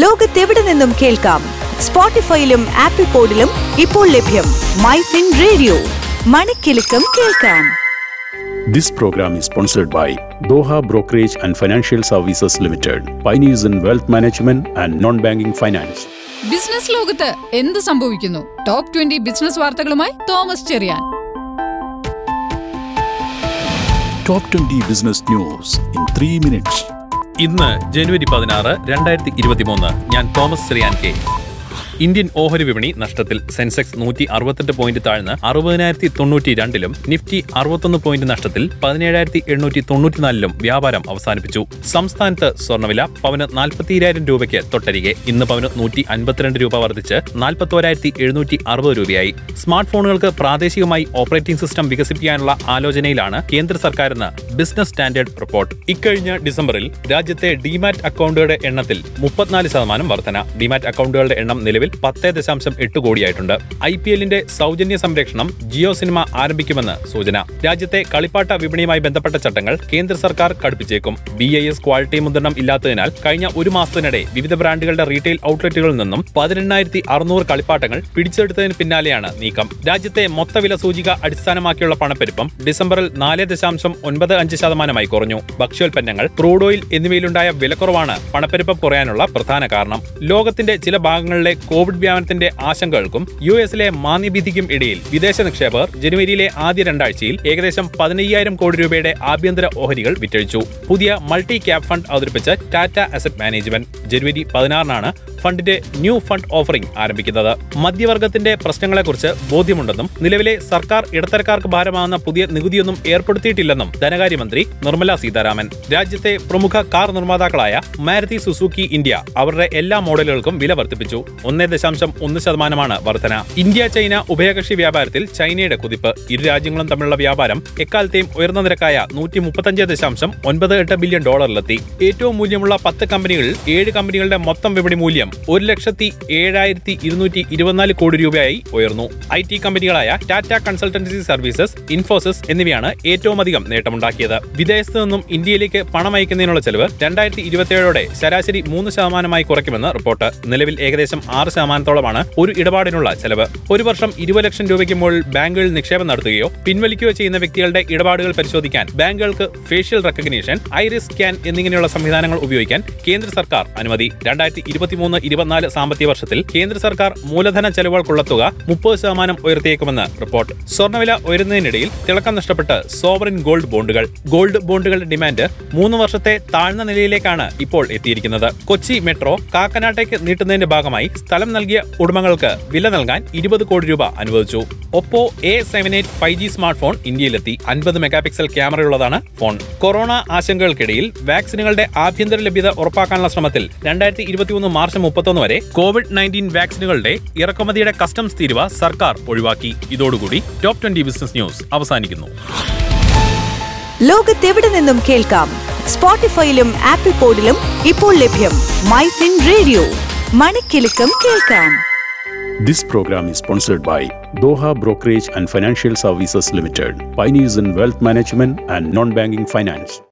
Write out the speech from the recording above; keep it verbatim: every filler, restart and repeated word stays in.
ലോകത്തെവിടെ നിന്നും കേൾക്കാം. സ്പോട്ടിഫൈയിലും ആപ്പിൾ പോഡിലും ഇപ്പോൾ ലഭ്യം. മൈ ഫിൻ റേഡിയോ, മണിക്കെലക്കം കേൾക്കാം. This program is sponsored by Doha Brokerage and Financial Services Limited, pioneers in wealth management and non-banking finance. Business ലോകത്ത് എന്ത് സംഭവിക്കുന്നു? ടോപ്പ് ഇരുപത് ബിസിനസ് വാർത്തകളുമായി തോമസ് ചെറിയാൻ. ടോപ്പ് ഇരുപത് business news in three minutes. ഇന്ന് ജനുവരി പതിനാറ് രണ്ടായിരത്തി ഇരുപത്തി മൂന്ന്. ഞാൻ തോമസ് ചെറിയാൻ കെ. ഇന്ത്യൻ ഓഹരി വിപണി നഷ്ടത്തിൽ. സെൻസെക്സ് നൂറ്റി അറുപത്തെട്ട് പോയിന്റ് താഴ്ന്ന് അറുപതിനായിരത്തി തൊണ്ണൂറ്റി രണ്ടിലും നിഫ്റ്റി അറുപത്തൊന്ന് പോയിന്റ് നഷ്ടത്തിൽ പതിനേഴായിരത്തി എണ്ണൂറ്റി തൊണ്ണൂറ്റിനാലിലും വ്യാപാരം അവസാനിപ്പിച്ചു. സംസ്ഥാനത്ത് സ്വർണ്ണവില പവന് നാൽപ്പത്തിരായിരം രൂപയ്ക്ക് തൊട്ടരികെ. ഇന്ന് പവന് നൂറ്റി അൻപത്തിരണ്ട് രൂപ വർദ്ധിച്ച് നാൽപ്പത്തോരായിരത്തി എഴുന്നൂറ്റി അറുപത് രൂപയായി. സ്മാർട്ട് ഫോണുകൾക്ക് പ്രാദേശികമായി ഓപ്പറേറ്റിംഗ് സിസ്റ്റം വികസിപ്പിക്കാനുള്ള ആലോചനയിലാണ് കേന്ദ്ര സർക്കാരെന്ന് ബിസിനസ് സ്റ്റാൻഡേർഡ് റിപ്പോർട്ട്. ഇക്കഴിഞ്ഞ ഡിസംബറിൽ രാജ്യത്തെ ഡിമാറ്റ് അക്കൗണ്ടുകളുടെ എണ്ണത്തിൽ മുപ്പത്തിനാല് ശതമാനം വർധന. ഡിമാറ്റ് അക്കൗണ്ടുകളുടെ എണ്ണം നിലവിൽ പത്ത് ദശാംശം എട്ട് കോടിയായിട്ടുണ്ട്. ഐ പി എല്ലിന്റെ സൗജന്യ സംരക്ഷണം ജിയോ സിനിമ ആരംഭിക്കുമെന്ന് സൂചന. രാജ്യത്തെ കളിപ്പാട്ട വിപണിയുമായി ബന്ധപ്പെട്ട ചട്ടങ്ങൾ കേന്ദ്ര സർക്കാർ കടുപ്പിച്ചേക്കും. ബി ഐ എസ് ക്വാളിറ്റി മുദ്രണം ഇല്ലാത്തതിനാൽ കഴിഞ്ഞ ഒരു മാസത്തിനിടെ വിവിധ ബ്രാൻഡുകളുടെ റീറ്റെയിൽ ഔട്ട്ലെറ്റുകളിൽ നിന്നും പതിനെണ്ണായിരത്തി അറുന്നൂറ് കളിപ്പാട്ടങ്ങൾ പിടിച്ചെടുത്തതിന് പിന്നാലെയാണ് നീക്കം. രാജ്യത്തെ മൊത്തവില സൂചിക അടിസ്ഥാനമാക്കിയുള്ള പണപ്പെരുപ്പം ഡിസംബറിൽ നാല് ദശാംശം ഒൻപത് അഞ്ച് ശതമാനമായി കുറഞ്ഞു. ഭക്ഷ്യോൽപ്പന്നങ്ങൾ, ക്രൂഡ് ഓയിൽ എന്നിവയിലുണ്ടായ വിലക്കുറവാണ് പണപ്പെരുപ്പം കുറയാനുള്ള പ്രധാന കാരണം. ലോകത്തിന്റെ ചില ഭാഗങ്ങളിലെ കോവിഡ് വ്യാപനത്തിന്റെ ആശങ്കകൾക്കും യു എസിലെ മാന്ദ്യഭീതിക്കും ഇടയിൽ വിദേശ നിക്ഷേപകർ ജനുവരിയിലെ ആദ്യ രണ്ടാഴ്ചയിൽ ഏകദേശം പതിനയ്യായിരം കോടി രൂപയുടെ ആഭ്യന്തര ഓഹരികൾ വിറ്റഴിച്ചു. പുതിയ മൾട്ടി ക്യാപ് ഫണ്ട് അവതരിപ്പിച്ച ടാറ്റ അസറ്റ് മാനേജ്മെന്റ് ജനുവരി പതിനാറിനാണ് ഫണ്ടിന്റെ ന്യൂ ഫണ്ട് ഓഫറിംഗ് ആരംഭിക്കുന്നത്. മധ്യവർഗത്തിന്റെ പ്രശ്നങ്ങളെക്കുറിച്ച് ബോധ്യമുണ്ടെന്നും നിലവിലെ സർക്കാർ ഇടത്തരക്കാർക്ക് ഭാരമാകുന്ന പുതിയ നികുതിയൊന്നും ഏർപ്പെടുത്തിയിട്ടില്ലെന്നും ധനകാര്യമന്ത്രി നിർമ്മല സീതാരാമൻ. രാജ്യത്തെ പ്രമുഖ കാർ നിർമ്മാതാക്കളായ മാരുതി സുസുക്കി ഇന്ത്യ അവരുടെ എല്ലാ മോഡലുകൾക്കും വില വർദ്ധിപ്പിച്ചു. ഒന്നേ ദശാംശം ഒന്ന് ശതമാനമാണ് വർധന. ഇന്ത്യ ചൈന ഉഭയകക്ഷി വ്യാപാരത്തിൽ ചൈനയുടെ കുതിപ്പ്. ഇരു രാജ്യങ്ങളും തമ്മിലുള്ള വ്യാപാരം എക്കാലത്തെയും ഉയർന്ന നിരക്കായ നൂറ്റി മുപ്പത്തഞ്ച് ദശാംശം ഒൻപത് എട്ട് ബില്യൺ ഡോളറിലെത്തി. ഏറ്റവും മൂല്യമുള്ള പത്ത് കമ്പനികളിൽ ഏഴ് കമ്പനികളുടെ മൊത്തം വിപണി മൂല്യം ഒരു ലക്ഷത്തി ഏഴായിരത്തി ഇരുന്നൂറ്റി ഇരുപത്തിനാല് കോടി രൂപയായി ഉയർന്നു. ഐ ടി കമ്പനികളായ ടാറ്റ കൺസൾട്ടൻസി സർവീസസ്, ഇൻഫോസിസ് എന്നിവയാണ് ഏറ്റവും അധികം നേട്ടമുണ്ടാക്കിയത്. വിദേശത്ത് നിന്നും ഇന്ത്യയിലേക്ക് പണം അയക്കുന്നതിനുള്ള ചെലവ് രണ്ടായിരത്തി ഇരുപത്തിയേഴോടെ ശരാശരി മൂന്ന് ശതമാനമായി കുറയ്ക്കുമെന്ന് റിപ്പോർട്ട്. നിലവിൽ ഏകദേശം ആറ് ശതമാനത്തോളമാണ് ഒരു ഇടപാടിനുള്ള ചെലവ്. ഒരു വർഷം ഇരുപത് ലക്ഷം രൂപയ്ക്ക് മുകളിൽ ബാങ്കുകളിൽ നിക്ഷേപം നടത്തുകയോ പിൻവലിക്കുകയോ ചെയ്യുന്ന വ്യക്തികളുടെ ഇടപാടുകൾ പരിശോധിക്കാൻ ബാങ്കുകൾക്ക് ഫേഷ്യൽ റെക്കഗ്നീഷൻ, ഐറിസ് സ്കാൻ എന്നിങ്ങനെയുള്ള സംവിധാനങ്ങൾ ഉപയോഗിക്കാൻ കേന്ദ്ര സർക്കാർ അനുമതി. രണ്ടായിരത്തി ഇരുപത്തിമൂന്ന് ഇരുപത്തിനാല് സാമ്പത്തിക വർഷത്തിൽ കേന്ദ്ര സർക്കാർ മൂലധന ചെലവുകൾക്കുള്ള തുക മുപ്പത് ശതമാനം ഉയർത്തിയേക്കുമെന്ന് റിപ്പോർട്ട്. സ്വർണ്ണവില ഉയരുന്നതിനിടയിൽ തിളക്കം നഷ്ടപ്പെട്ട് സോവറിൻ ഗോൾഡ് ബോണ്ടുകൾ. ഗോൾഡ് ബോണ്ടുകളുടെ ഡിമാൻഡ് മൂന്ന് വർഷത്തെ താഴ്ന്ന നിലയിലേക്കാണ് ഇപ്പോൾ എത്തിയിരിക്കുന്നത്. കൊച്ചി മെട്രോ കാക്കനാട്ടേക്ക് നീട്ടുന്നതിന്റെ ഭാഗമായി സ്ഥലം നൽകിയ ഉടമകൾക്ക് വില നൽകാൻ ഇരുപത് കോടി രൂപ അനുവദിച്ചു. Oppo A seven eight five G smart phone ഇന്ത്യയിലെത്തി. അൻപത് മെഗാപിക്സൽ ക്യാമറയുള്ളതാണ് ഫോൺ. കൊറോണ ആശങ്കകൾക്കിടയിൽ വാക്സിനുകളുടെ ആഭ്യന്തര ലഭ്യത ഉറപ്പാക്കാനുള്ള ശ്രമത്തിൽ രണ്ടായിരത്തി ഇരുപത്തിമൂന്ന് മാർച്ച് മുപ്പത്തൊന്ന് വരെ കോവിഡ് നയൻറ്റീൻ വാക്സിനുകളുടെ ഇറക്കുമതിയുടെ കസ്റ്റംസ് തീരുവ സർക്കാർ ഒഴിവാക്കി. ഇതോടുകൂടി ടോപ്പ് ഇരുപത് ബിസിനസ് ന്യൂസ് അവസാനിക്കുന്നു. ലോകത്തെവിടെ നിന്നും കേൾക്കാം. സ്പോട്ടിഫൈയിലും ആപ്പിൾ പോഡിലും ഇപ്പോൾ ലഭ്യം. മൈ ഫിൻ റേഡിയോ, മണിക്കെലക്കം കേൾക്കാം. This program is sponsored by Doha Brokerage and Financial Services Limited, pioneers in wealth management and non-banking finance.